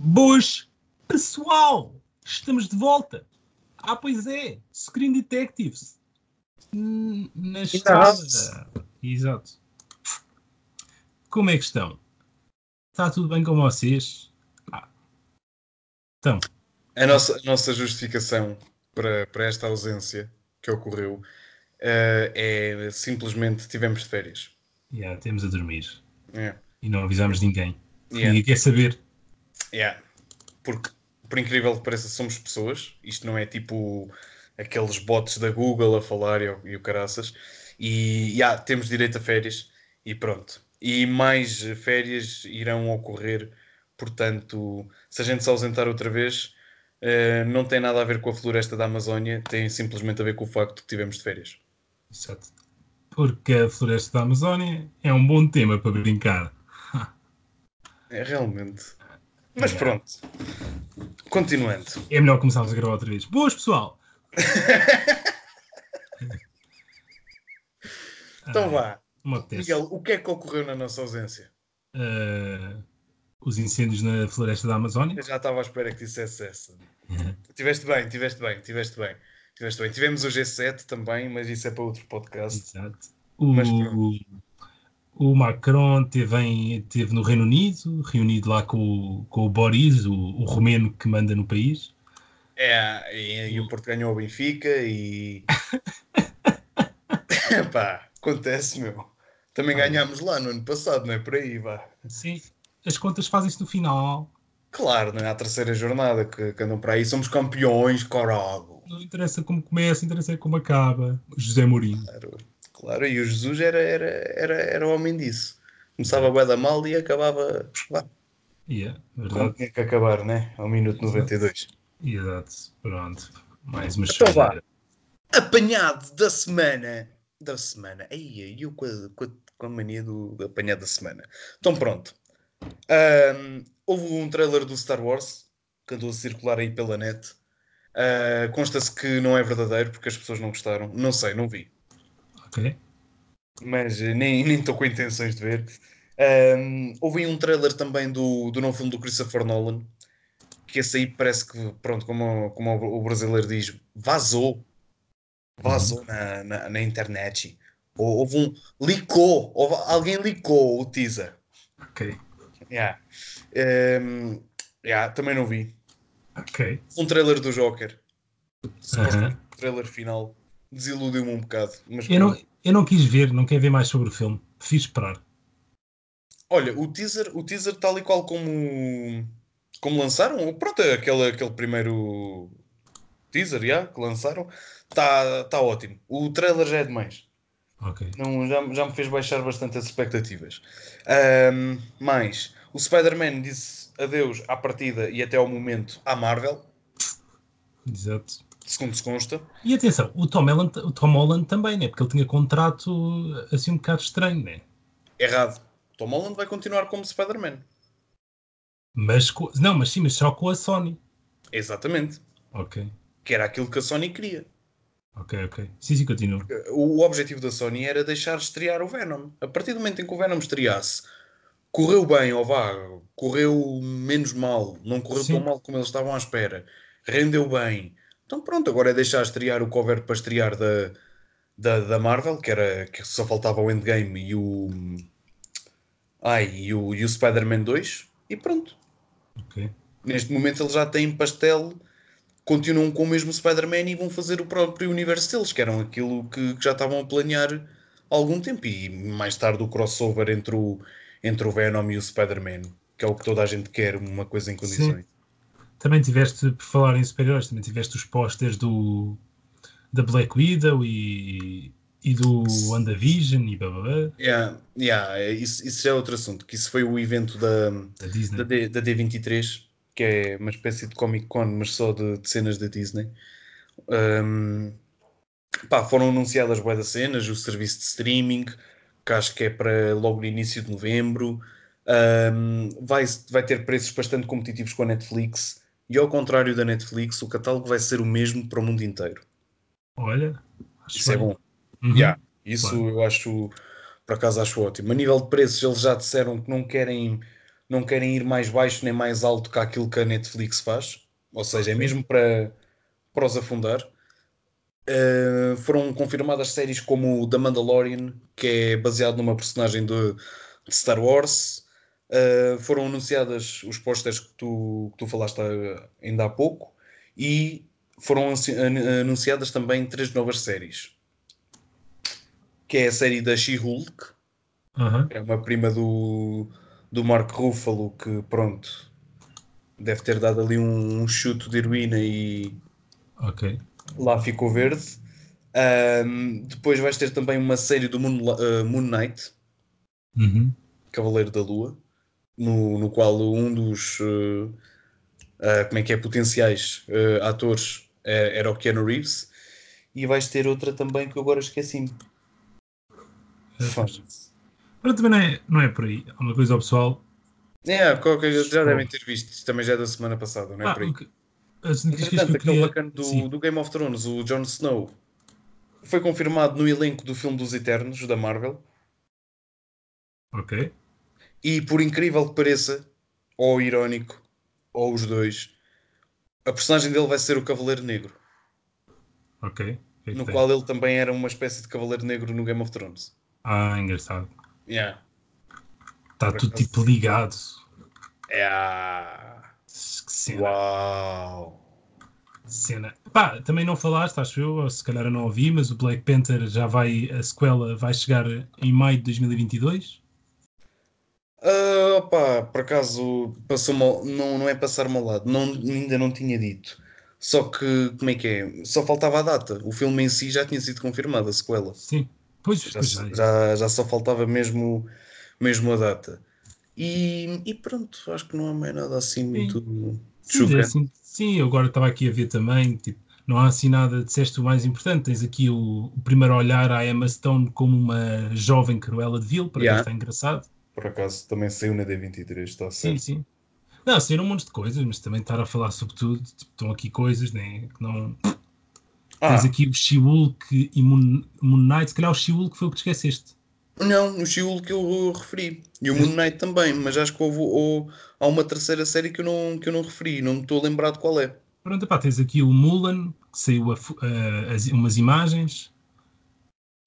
Boas, pessoal! Estamos de volta! Ah, pois é! Screen Detectives! Na estrada! Exato! Como é que estão? Está tudo bem com vocês? Então. A nossa justificação para esta ausência que ocorreu é simplesmente tivemos de férias. Yeah, temos a dormir. Yeah. E não avisamos ninguém. Yeah. Ninguém quer saber. Yeah. Porque, por incrível que pareça, somos pessoas. Isto não é tipo aqueles bots da Google a falar e o caraças. E yeah, temos direito a férias e pronto. E mais férias irão ocorrer. Portanto, se a gente se ausentar outra vez, não tem nada a ver com a floresta da Amazónia. Tem simplesmente a ver com o facto que tivemos de férias. Exato. Porque a floresta da Amazónia é um bom tema para brincar. É, realmente... Mas pronto, continuando. É melhor começarmos a gravar outra vez. Boas, pessoal! Então vá. Miguel, o que é que ocorreu na nossa ausência? Os incêndios na floresta da Amazónia. Eu já estava à espera que dissesse essa. Tiveste bem. Tivemos o G7 também, mas isso é para outro podcast. Exato. Mas pronto. O Macron esteve no Reino Unido, reunido lá com o Boris, o romeno que manda no país. E o Porto ganhou o Benfica e... Pá, acontece, meu. Também ganhámos lá no ano passado, não é? Por aí, vá. Sim, as contas fazem-se no final. Claro, não é? À terceira jornada que andam para aí. Somos campeões, corogo. Não interessa como começa, interessa como acaba. José Mourinho. Claro. Claro, e o Jesus era o homem disso. Começava a guardar mal e acabava... Yeah, verdade. Tinha que acabar, né? Ao minuto 92. Exato, pronto. Mais uma então vá. Apanhado da semana. Da semana. Aí, eu com a mania do apanhado da semana. Então pronto. Houve um trailer do Star Wars que andou a circular aí pela net. Consta-se que não é verdadeiro porque as pessoas não gostaram. Não sei, não vi. Okay. Mas nem estou com intenções de ver. Houve um trailer também do novo filme do Christopher Nolan, que esse aí parece que, pronto, como o brasileiro diz, vazou na internet. Houve alguém licou o teaser. Ok. Yeah. Também não vi. Ok. Um trailer do Joker. Um trailer final. Desiludiu-me um bocado. Mas eu não quis ver, não quero ver mais sobre o filme. Fiz esperar. Olha, o teaser tal e qual como lançaram. Pronto, aquele primeiro teaser que lançaram. Está ótimo. O trailer já é demais. Okay. Já me fez baixar bastante as expectativas. Mas o Spider-Man disse adeus à partida e até ao momento à Marvel. Exato. Segundo se consta. E atenção, o Tom Holland também, né? Porque ele tinha contrato assim um bocado estranho, né? Errado. Tom Holland vai continuar como Spider-Man. Mas só com a Sony. Exatamente. Ok. Que era aquilo que a Sony queria. Ok. Sim, continua. O objetivo da Sony era deixar estrear o Venom. A partir do momento em que o Venom estreasse, correu bem, correu menos mal, não correu tão mal como eles estavam à espera, rendeu bem. Então pronto, agora é deixar estrear o cover para estrear da Marvel, que só faltava o Endgame e o Spider-Man 2 e pronto. Okay. Neste momento eles já têm pastel, continuam com o mesmo Spider-Man e vão fazer o próprio universo deles, que eram aquilo que já estavam a planear há algum tempo. E mais tarde o crossover entre o Venom e o Spider-Man, que é o que toda a gente quer, uma coisa em condições. Sim. Também tiveste, por falar em super-heróis, também tiveste os posters da Black Widow e do WandaVision e blá blá blá. Isso já é outro assunto, que isso foi o evento da Disney. Da D23, que é uma espécie de Comic Con, mas só de cenas da Disney. Foram anunciadas bué das cenas, o serviço de streaming, que acho que é para logo no início de novembro. Vai ter preços bastante competitivos com a Netflix. E ao contrário da Netflix, o catálogo vai ser o mesmo para o mundo inteiro. Olha, acho isso bem. É bom. Uhum. Isso claro. Eu acho, por acaso, acho ótimo. A nível de preços, eles já disseram que não querem não querem ir mais baixo nem mais alto que aquilo que a Netflix faz, ou seja, é mesmo para os afundar. Foram confirmadas séries como The Mandalorian, que é baseado numa personagem de Star Wars. Foram anunciadas os posters que tu falaste ainda há pouco, e foram anunciadas também 3 novas séries, que é a série da She-Hulk, é uma prima do Mark Ruffalo, que pronto, deve ter dado ali um chute de heroína e lá ficou verde. Depois vais ter também uma série do Moon Knight, Cavaleiro da Lua, no qual um dos potenciais atores era o Keanu Reeves. E vais ter outra também que eu agora esqueci-me. Mas também não é por aí. Há uma coisa ao pessoal. Já devem ter visto. Isto também já é da semana passada, não é por aí. Entretanto, aquele bacana do Game of Thrones, o Jon Snow, foi confirmado no elenco do filme dos Eternos, da Marvel. Ok. E por incrível que pareça, ou irónico, ou os dois, a personagem dele vai ser o Cavaleiro Negro. Ok. No qual ele também era uma espécie de Cavaleiro Negro no Game of Thrones. Ah, engraçado. Yeah. Está tudo tipo ligado. Que cena. Uau. Cena. Pá, também não falaste, acho eu, ou se calhar eu não ouvi, mas o Black Panther a sequela vai chegar em maio de 2022? Por acaso passou mal, não é passar mal lado, ainda não tinha dito. Só que, como é que é? Só faltava a data. O filme em si já tinha sido confirmado, a sequela. Sim. Já só faltava mesmo a data. E pronto, acho que não há mais nada assim muito chocante. Sim, eu agora estava aqui a ver também, tipo, não há assim nada, disseste o mais importante. Tens aqui o primeiro olhar à Emma Stone como uma jovem Cruella de Vil, para mim está engraçado. Por acaso também saiu na D23, está certo. Sim. Não, saíram um monte de coisas, mas também estar a falar sobre tudo, tipo, estão aqui coisas, né, que não... Tens aqui o She-Hulk e Moon Knight. Se calhar o She-Hulk foi o que te esqueceste. Não, o She-Hulk que eu referi. E o Moon Knight também, mas acho que há uma terceira série que eu não referi. Não me estou a lembrar de qual é. Pronto, tens aqui o Mulan, que saiu umas imagens.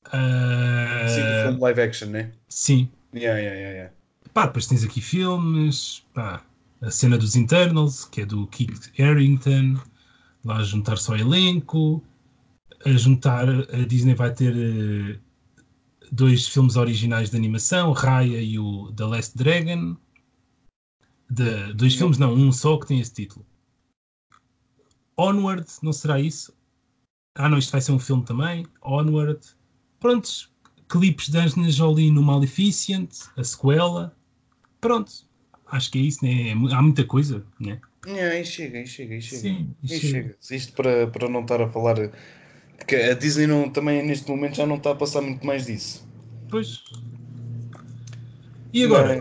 Sim, do filme live action, né? Sim. Yeah. Depois tens aqui filmes. A cena dos Internals, que é do Kit Harington. Lá a juntar só elenco, a Disney vai ter 2 filmes originais de animação, Raya e o The Last Dragon. 2 filmes, não, um só que tem esse título. Onward, não será isso? Não, isto vai ser um filme também. Onward. Prontos, clipes de Angelina Jolie no Maleficent, a sequela. Pronto, acho que é isso, né? Há muita coisa, né? Aí chega. Sim, chega. Isto para não estar a falar, porque a Disney também neste momento já não está a passar muito mais disso. Pois. E agora?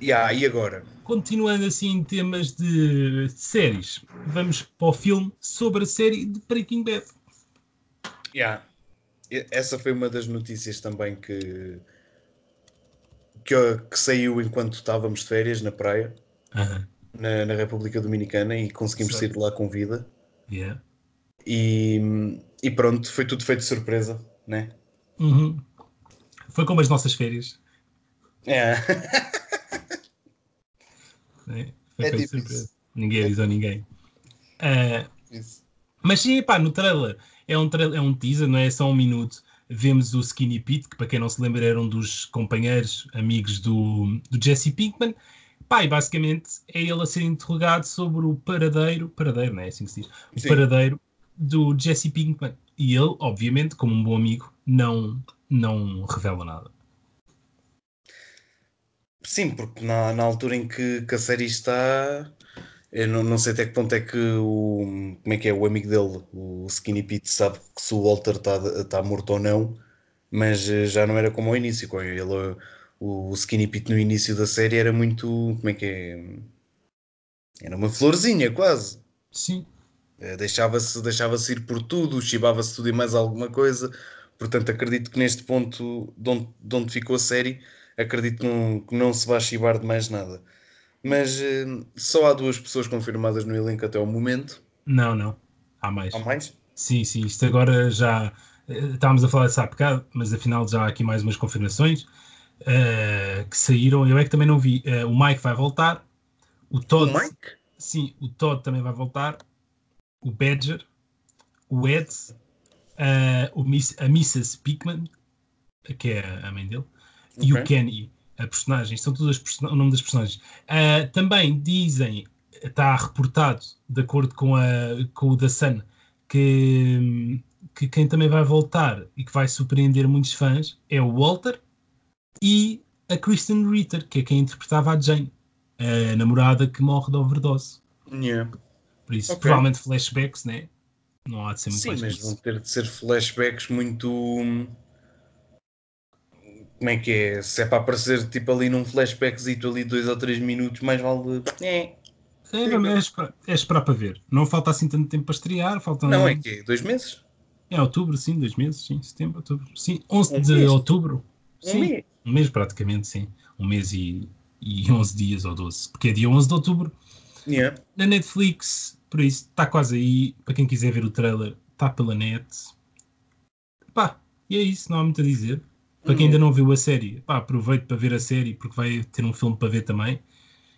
E agora? Continuando assim em temas de séries, vamos para o filme sobre a série de Breaking Bad. Essa foi uma das notícias também que saiu enquanto estávamos de férias na praia. Na República Dominicana, e conseguimos sair de lá com vida. E pronto, foi tudo feito de surpresa, né? Foi como as nossas férias. Foi feito de surpresa. Ninguém avisou ninguém. Mas sim, no trailer. É um teaser, não é só um minuto. Vemos o Skinny Pete, que para quem não se lembra era um dos companheiros, amigos do Jesse Pinkman. E basicamente é ele a ser interrogado sobre o paradeiro, não é assim que se diz? O paradeiro do Jesse Pinkman. E ele, obviamente, como um bom amigo, não revela nada. Sim, porque na altura em que a série está, eu não sei até que ponto é que o amigo dele, o Skinny Pete, sabe que se o Walter está morto ou não, mas já não era como ao início. O Skinny Pete no início da série era muito... Era uma florzinha, quase. Sim. Deixava-se ir por tudo, chibava-se tudo e mais alguma coisa. Portanto, acredito que neste ponto, de onde ficou a série, acredito que não se vai chibar de mais nada. Mas só há duas pessoas confirmadas no elenco até o momento. Não, não. Há mais. Há mais? Sim, sim. Isto agora já... Estávamos a falar disso há bocado, mas afinal já há aqui mais umas confirmações que saíram. Eu é que também não vi. O Mike vai voltar. O Todd... O Mike? Sim, o Todd também vai voltar. O Badger. O Ed. A Mrs. Pinkman, que é a mãe dele. Okay. E o Kenny. A personagem, são todas o nome das personagens. Também dizem, está reportado, de acordo com o The Sun, que quem também vai voltar e que vai surpreender muitos fãs é o Walter e a Kristen Ritter, que é quem interpretava a Jane, a namorada que morre de overdose. Yeah. Por isso, okay. Provavelmente flashbacks, né? Não há de ser muito mais. Sim, mas vão ter de ser flashbacks muito... Como é que é? Se é para aparecer tipo ali num flashbackzito ali 2 ou 3 minutos, mais vale... É esperar para ver. Não falta assim tanto tempo para estrear. Faltam... Não, é que 2 meses? É outubro, sim, 2 meses, sim. Setembro, outubro, sim. 11 de mês. Outubro. Sim, mês. Um mês praticamente, sim. Um mês e 11 dias ou 12. Porque é dia 11 de outubro. Yeah. Na Netflix, por isso, está quase aí. Para quem quiser ver o trailer, está pela net. Pá, e é isso. Não há muito a dizer. Para quem ainda não viu a série, pá, aproveite para ver a série, porque vai ter um filme para ver também.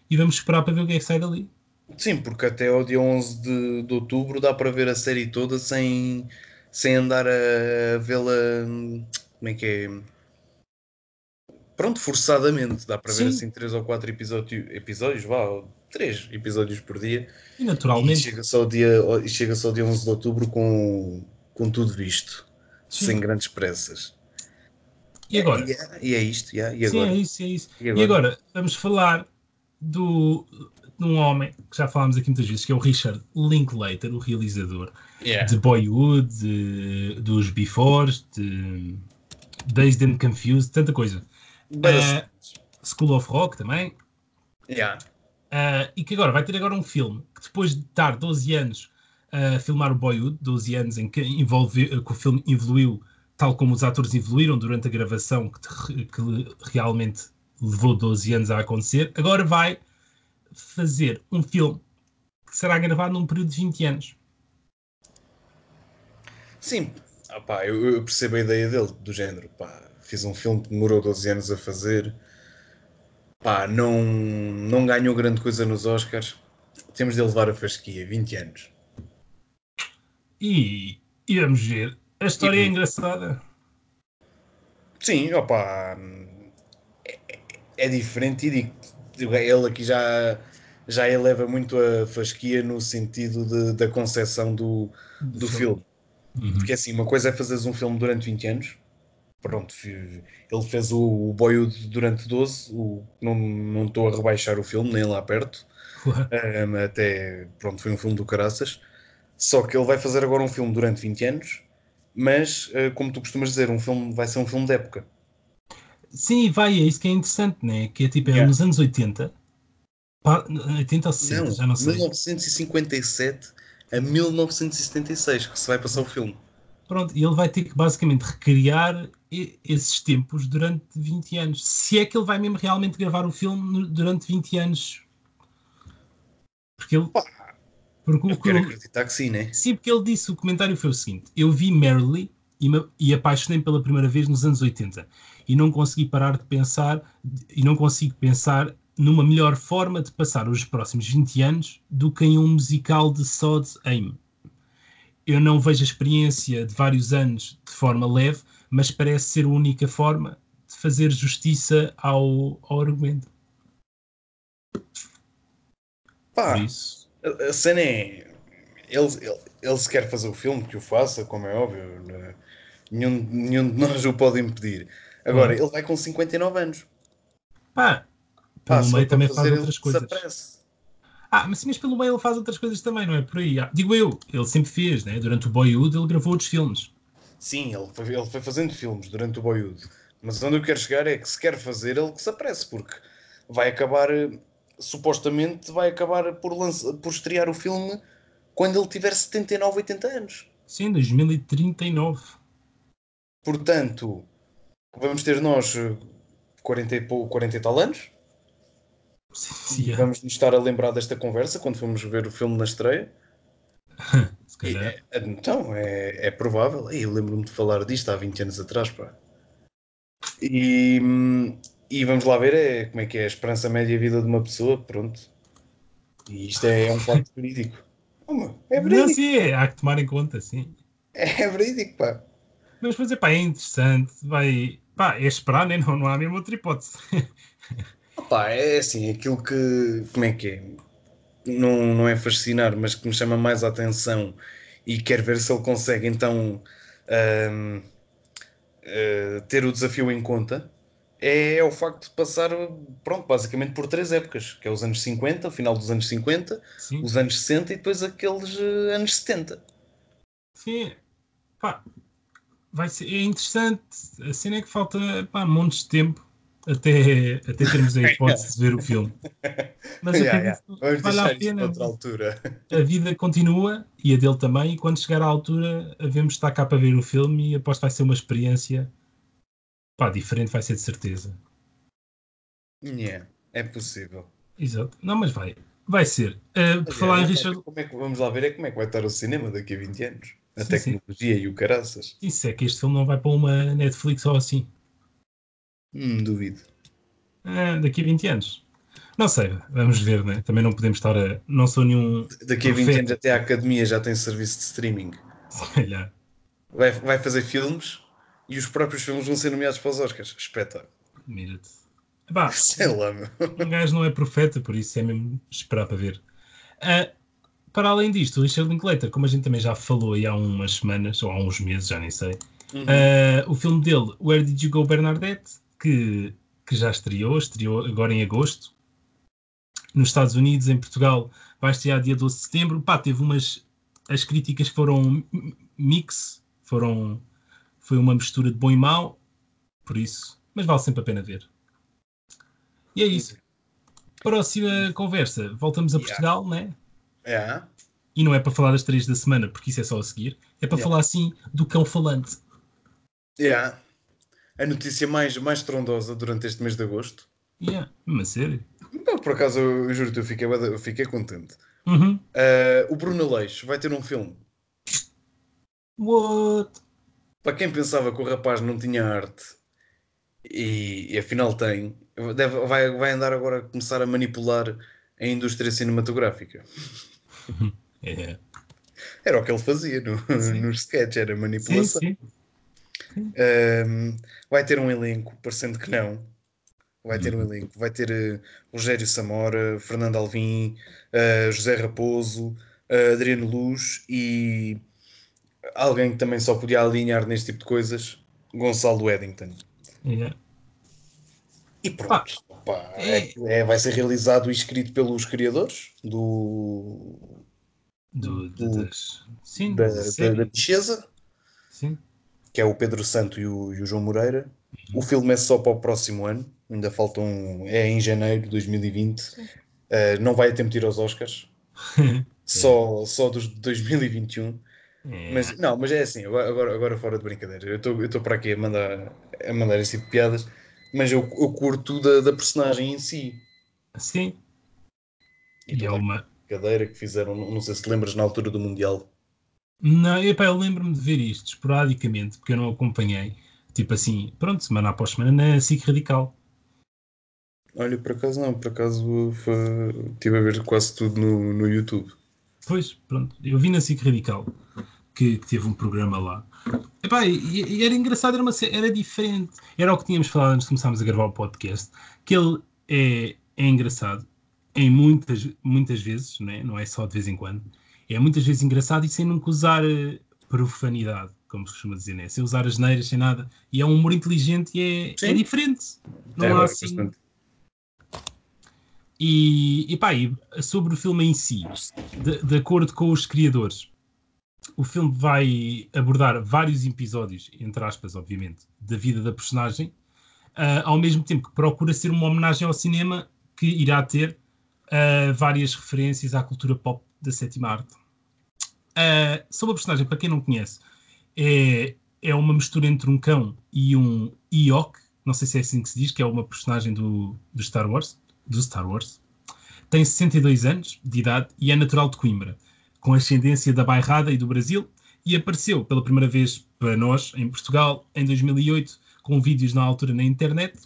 E vamos esperar para ver o que é que sai dali. Sim, porque até ao dia 11 de outubro dá para ver a série toda sem andar a vê-la... Como é que é? Pronto, forçadamente. Dá para ver assim 3 ou 4 episódios, vá, 3 episódios por dia. E naturalmente... E chega só o dia 11 de outubro com tudo visto. Sim. Sem grandes pressas. E agora? E é isto, e agora? Sim, é isso. E agora vamos falar de um homem que já falámos aqui muitas vezes, que é o Richard Linklater, o realizador de Boyhood, dos Befores, de Dazed and Confused, tanta coisa. School of Rock também. E que agora vai ter um filme que depois de estar 12 anos a filmar o Boyhood, 12 anos em que o filme evoluiu tal como os atores evoluíram durante a gravação, que realmente levou 12 anos a acontecer, agora vai fazer um filme que será gravado num período de 20 anos. Sim, eu percebo a ideia dele, do género. Fiz um filme que demorou 12 anos a fazer, não ganhou grande coisa nos Oscars, temos de levar a fasquia, 20 anos. E vamos ver... A história é engraçada. Sim, é diferente, e ele aqui já eleva muito a fasquia no sentido da concepção do filme. Porque assim, uma coisa é fazeres um filme durante 20 anos. Pronto, ele fez o Boyhood durante 12, não estou a rebaixar o filme, nem lá perto. Até, pronto, foi um filme do caraças. Só que ele vai fazer agora um filme durante 20 anos. Mas, como tu costumas dizer, um filme vai ser um filme de época. Sim, vai, é isso que é interessante, né? Que é tipo, nos anos 80, 80 ou 60, já não sei. 1957 a 1976 que se vai passar o filme. Pronto, e ele vai ter que basicamente recriar esses tempos durante 20 anos. Se é que ele vai mesmo realmente gravar o filme durante 20 anos. Porque ele... Eu quero acreditar que sim, né? Sim, porque ele disse, o comentário foi o seguinte: eu vi Merrily e apaixonei-me pela primeira vez nos anos 80 e não consegui parar de pensar e não consigo pensar numa melhor forma de passar os próximos 20 anos do que em um musical de Sod Aim. Eu não vejo a experiência de vários anos de forma leve, mas parece ser a única forma de fazer justiça ao argumento. Por isso... A cena é... Ele se quer fazer o filme, que o faça, como é óbvio. Nenhum de nós o pode impedir. Agora, ele vai com 59 anos. Pelo meio também faz outras coisas. Mas pelo meio ele faz outras coisas também, não é? Por aí. Digo eu, ele sempre fez, né? Durante o Boyhood ele gravou outros filmes. Sim, ele foi fazendo filmes durante o Boyhood. Mas onde eu quero chegar é que se quer fazer, ele que se apresse, porque vai acabar... supostamente vai acabar por estrear o filme quando ele tiver 79, 80 anos. Sim, 2039. Portanto, vamos ter nós 40 e tal anos. E vamos nos estar a lembrar desta conversa quando formos ver o filme na estreia. Se calhar. Então, é provável. Eu lembro-me de falar disto há 20 anos atrás, pá. E vamos lá ver como é que é a esperança média de vida de uma pessoa, pronto. E isto é um facto verídico. É verídico. Não, sim, há que tomar em conta, sim. É verídico, pá. Mas fazer, pá, é interessante. Vai, pá, é esperar, né? Não há mesmo outra hipótese. Pá, é assim, aquilo que, como é que é? Não é fascinar, mas que me chama mais a atenção e quero ver se ele consegue então ter o desafio em conta, é o facto de passar, pronto, basicamente por três épocas, que é os anos 50, o final dos anos 50, sim, os anos 60 e depois aqueles anos 70. Sim, pá, vai ser, é interessante, a cena é que falta, pá, montes de tempo até termos a hipótese de ver o filme. Mas vale a pena. Outra altura. A vida continua e a dele também. E quando chegar à altura, havemos de estar cá para ver o filme. E aposto que vai ser uma experiência, pá, diferente, vai ser de certeza. Yeah, é possível. Exato. Não, mas vai ser. Por falar em Richard. Como é que vamos lá ver como é que vai estar o cinema daqui a 20 anos? A sim, tecnologia sim. E o caraças. Isso é que este filme não vai para uma Netflix ou assim. Duvido. Daqui a 20 anos. Não sei, vamos ver, né? Também não podemos estar a... Não sou nenhum... Daqui a 20 anos até a academia já tem serviço de streaming. Se calhar. Vai fazer filmes e os próprios filmes vão ser nomeados para os Oscars. Espetáculo. Mira-te. Epá, sei lá, meu. Um gajo não é profeta, por isso é mesmo esperar para ver. Para além disto, o Richard Linklater, como a gente também já falou aí há umas semanas, ou há uns meses, já nem sei, o filme dele, Where Did You Go, Bernadette? Que já estreou agora em agosto nos Estados Unidos. Em Portugal vai estrear dia 12 de setembro. Pá, teve umas... As críticas foram mix, foi uma mistura de bom e mau, por isso, mas vale sempre a pena ver. E é isso. Próxima conversa, voltamos a Portugal, né? E não é para falar das 3 da semana, porque isso é só a seguir, é para falar assim do cão falante. A notícia mais trondosa durante este mês de agosto. Mas sério? Não, por acaso, eu juro-te, eu fiquei contente. O Bruno Leix vai ter um filme. What? Para quem pensava que o rapaz não tinha arte, e afinal tem, vai andar agora a começar a manipular a indústria cinematográfica. Era o que ele fazia nos sketches, era manipulação. Sim. Vai ter um elenco, parecendo que não. Vai ter um elenco. Vai ter Rogério Samora, Fernando Alvim, José Raposo, Adriano Luz e alguém que também só podia alinhar neste tipo de coisas, Gonçalo Weddington. E pronto, vai ser realizado e escrito pelos criadores da Bicheza. Sim. Que é o Pedro Santo e o João Moreira. O filme é só para o próximo ano, ainda faltam, é em janeiro de 2020, não vai a tempo de ir aos Oscars, só dos de 2021, mas é assim, agora fora de brincadeira, eu estou para aqui a mandar esse tipo de piadas, mas eu curto da personagem em si. Sim. E é uma brincadeira que fizeram, não sei se lembras, na altura do Mundial. Não, eu lembro-me de ver isto esporadicamente, porque eu não acompanhei, tipo assim, pronto, semana após semana na SIC Radical. Olha, por acaso estive a ver quase tudo no YouTube. Pois, pronto, eu vi na SIC Radical que teve um programa lá. E era engraçado, era diferente, era o que tínhamos falado antes de começarmos a gravar o podcast, que ele é engraçado em muitas vezes, não é só de vez em quando. É muitas vezes engraçado e sem nunca usar profanidade, como se costuma dizer, né? Sem usar asneiras, sem nada. E é um humor inteligente e é diferente. Não há assim... E sobre o filme em si, de acordo com os criadores, o filme vai abordar vários episódios, entre aspas, obviamente, da vida da personagem, ao mesmo tempo que procura ser uma homenagem ao cinema que irá ter várias referências à cultura pop da sétima arte. Sobre a personagem, para quem não conhece, é uma mistura entre um cão e um Ewok, não sei se é assim que se diz, que é uma personagem do Star Wars, do Star Wars. Tem 62 anos de idade e é natural de Coimbra, com ascendência da Bairrada e do Brasil, e apareceu pela primeira vez para nós, em Portugal, em 2008, com vídeos na altura na internet.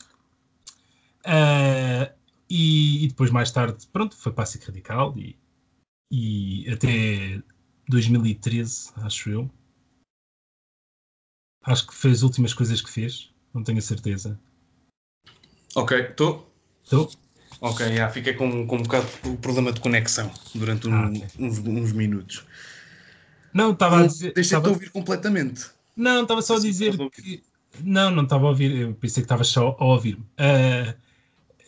E depois, mais tarde, pronto, foi para a SIC Radical e até 2013, acho eu. Acho que foi as últimas coisas que fez, não tenho a certeza. Ok, estou? Ok, fiquei com um bocado o problema de conexão durante uns minutos. Não, estava a dizer... Deixa-te ouvir completamente. Não, estava só a dizer que... Não estava a ouvir, eu pensei que estava só a ouvir-me.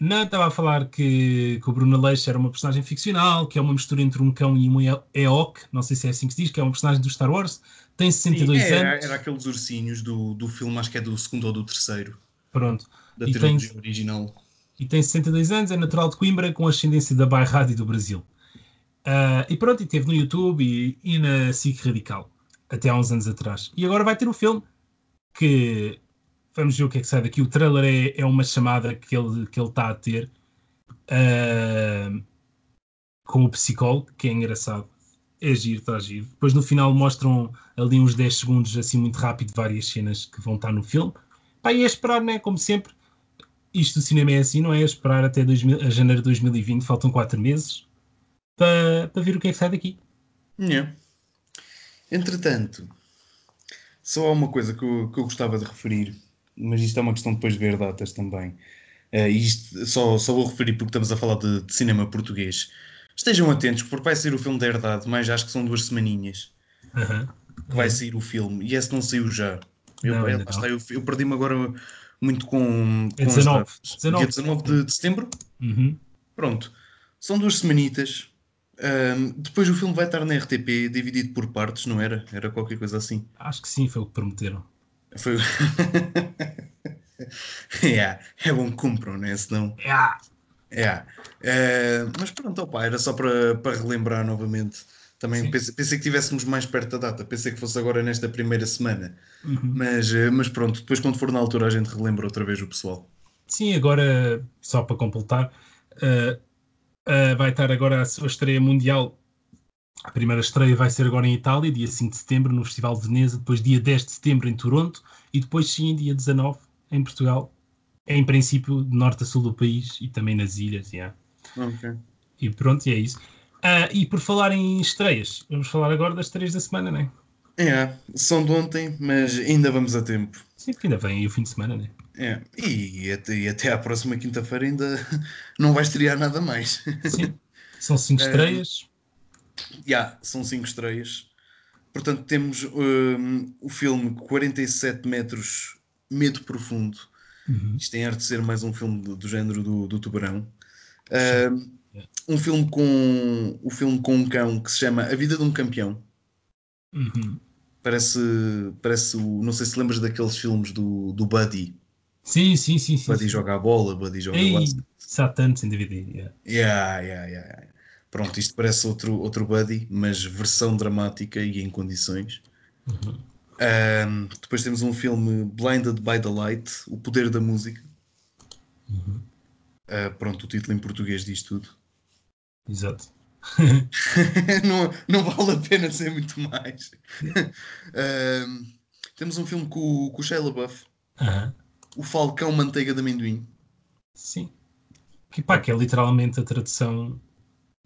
Não, estava a falar que o Bruno Aleixo era uma personagem ficcional, que é uma mistura entre um cão e um EOC, não sei se é assim que se diz, que é uma personagem do Star Wars, tem 62 anos. Era aqueles ursinhos do filme, acho que é do segundo ou do terceiro. Pronto. Da trilogia original. E tem 62 anos, é natural de Coimbra, com ascendência da Bairrada e do Brasil. E pronto, e teve no YouTube e na SIC Radical, até há uns anos atrás. E agora vai ter um filme que... Vamos ver o que é que sai daqui. O trailer é uma chamada que ele está a ter com o psicólogo, que é engraçado. É giro, está giro. Depois no final mostram ali uns 10 segundos, assim muito rápido, várias cenas que vão estar no filme. Pá, e é esperar, né? Como sempre. Isto do cinema é assim, não é? É esperar até janeiro de 2020, faltam 4 meses, para ver o que é que sai daqui. Não. Entretanto, só há uma coisa que eu gostava de referir. Mas isto é uma questão depois de ver datas também. Isto só vou referir porque estamos a falar de cinema português. Estejam atentos, porque vai sair o filme da Herdade, mas acho que são 2 semaninhas que vai sair o filme. E esse não saiu já. Eu perdi-me agora muito com... É 19. Dia 19 de setembro? Uhum. Pronto. São 2 semanitas. Depois o filme vai estar na RTP, dividido por partes, não era? Era qualquer coisa assim. Acho que sim, foi o que prometeram. Foi... É bom que cumpram, né? Senão... Mas pronto, opa, era só para relembrar novamente. Também pensei que estivéssemos mais perto da data. Pensei que fosse agora nesta primeira semana. Mas pronto, depois quando for na altura a gente relembra outra vez o pessoal. Sim, agora, só para completar, vai estar agora a sua estreia mundial. A primeira estreia vai ser agora em Itália, dia 5 de setembro, no Festival de Veneza, depois dia 10 de setembro em Toronto e depois sim, dia 19 em Portugal. É, em princípio, de norte a sul do país e também nas ilhas. Yeah. Okay. E pronto, é isso. E por falar em estreias, vamos falar agora das estreias da semana, não é? São de ontem, mas ainda vamos a tempo. Sim, porque ainda vem aí o fim de semana, não é? E até à próxima quinta-feira ainda não vai estrear nada mais. Sim, são 5 estreias. São 5 estreias. Portanto, temos o filme 47 metros, Medo Profundo. Isto tem arte de ser mais um filme do género do Tubarão. Um filme com um cão que se chama A Vida de um Campeão. Parece não sei se lembras daqueles filmes do Buddy. Sim. Buddy joga a bola, Buddy joga o basquete. Satã sem DVD. Pronto, isto parece outro Buddy, mas versão dramática e em condições. Depois temos um filme Blinded by the Light, O Poder da Música. Pronto, o título em português diz tudo. Exato. não vale a pena dizer muito mais. Temos um filme com o Shia LaBeouf. O Falcão Manteiga de Amendoim. Sim. Que é literalmente a tradução...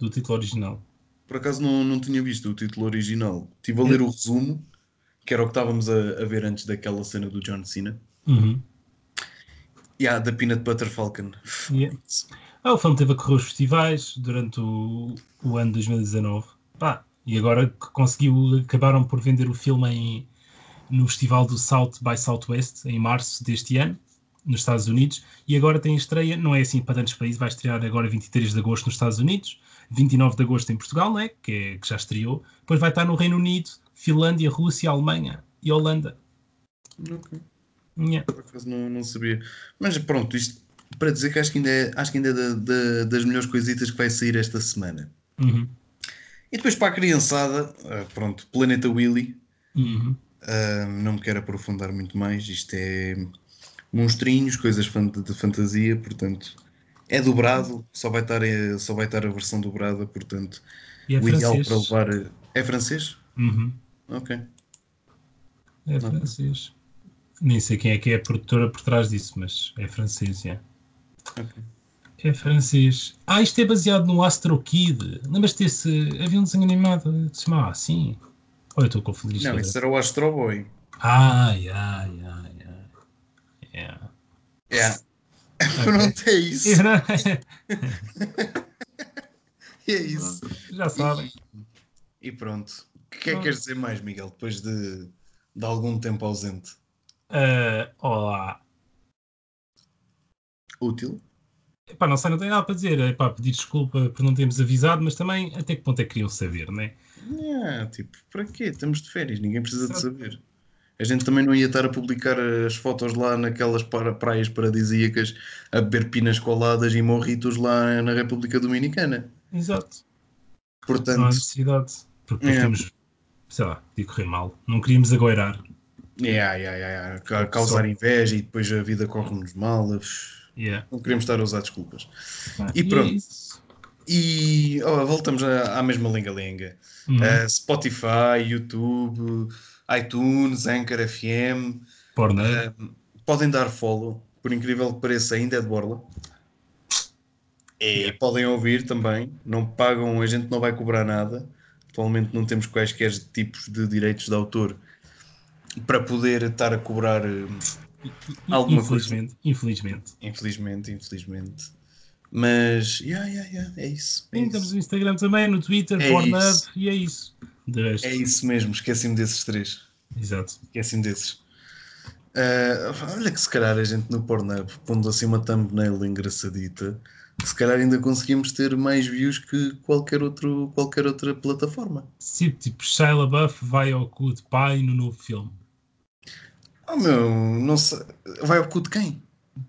do título original. Por acaso não tinha visto o título original. Estive a ler o resumo, que era o que estávamos a ver antes daquela cena do John Cena. Da Peanut Butter Falcon. O filme teve a correr os festivais durante o ano de 2019. E agora que conseguiu, acabaram por vender o filme no festival do South by Southwest, em março deste ano, nos Estados Unidos. E agora tem estreia, não é assim para tantos países, vai estrear agora 23 de agosto nos Estados Unidos. 29 de agosto em Portugal, não é? Que já estreou. Depois vai estar no Reino Unido, Finlândia, Rússia, Alemanha e Holanda. Ok. Por acaso não sabia. Mas pronto, isto para dizer que acho que ainda é das melhores coisitas que vai sair esta semana. E depois para a criançada, pronto, Planeta Willy. Não me quero aprofundar muito mais. Isto é monstrinhos, coisas de fantasia, portanto... É dobrado, só vai estar a versão dobrada, portanto, é o francês. Ideal para levar... É francês? Uhum. Ok. É francês. Nem sei quem é que é a produtora por trás disso, mas é francês, é. Okay. É francês. Ah, isto é baseado no Astro Kid. Lembras-te desse... Havia um desenho animado que se chamava assim? Ou eu estou confundido? Não, isso era o Astro Boy. Okay. Pronto, é isso. É isso. Já sabem. E pronto. O que é que queres dizer mais, Miguel, depois de algum tempo ausente? Olá. Útil? Epá, não sei, não tenho nada para dizer. Epá, pedir desculpa por não termos avisado, mas também até que ponto é que queriam saber, não é? Para quê? Estamos de férias, ninguém precisa de saber. A gente também não ia estar a publicar as fotos lá naquelas praias paradisíacas a beber pinas coladas e morritos lá na República Dominicana. Exato. Portanto, não há necessidade. Porque temos, sei lá, de correr mal. Não queríamos agoirar. Causar inveja e depois a vida corre-nos mal. Não queremos estar a usar desculpas. E pronto. E voltamos à mesma lenga-lenga. Spotify, YouTube... iTunes, Anchor FM, podem dar follow, por incrível que pareça ainda é de borla, e podem ouvir também, não pagam, a gente não vai cobrar nada, atualmente não temos quaisquer tipos de direitos de autor para poder estar a cobrar alguma coisa. Infelizmente. Mas, é isso. Estamos no Instagram também, no Twitter, Pornhub, e é isso. É isso mesmo, esqueci-me desses três. Exato. Esqueci-me desses. Olha que se calhar a gente no Pornhub, pondo assim uma thumbnail engraçadita, que se calhar ainda conseguimos ter mais views que qualquer outra plataforma. Sim, tipo Shia LaBeouf vai ao cu de pai no novo filme. Não sei. Vai ao cu de quem?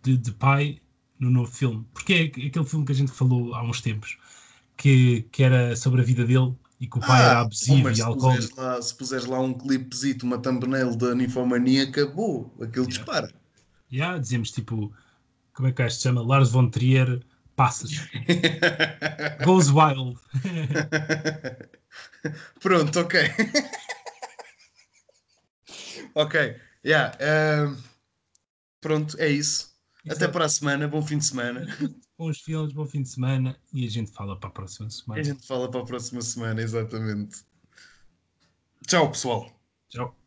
De pai no novo filme. Porque é aquele filme que a gente falou há uns tempos, que era sobre a vida dele. E que o pai era abusivo e alcoólico. Se puseres lá um clipezito, uma thumbnail da ninfomania, acabou. Aquilo dispara. Dizemos tipo, como é que se chama? Lars von Trier, passas. Goes wild. Pronto, ok. Pronto, é isso. Exato. Até para a semana, bom fim de semana. Bons filmes, bom fim de semana e a gente fala para a próxima semana. Exatamente. Tchau, pessoal. Tchau.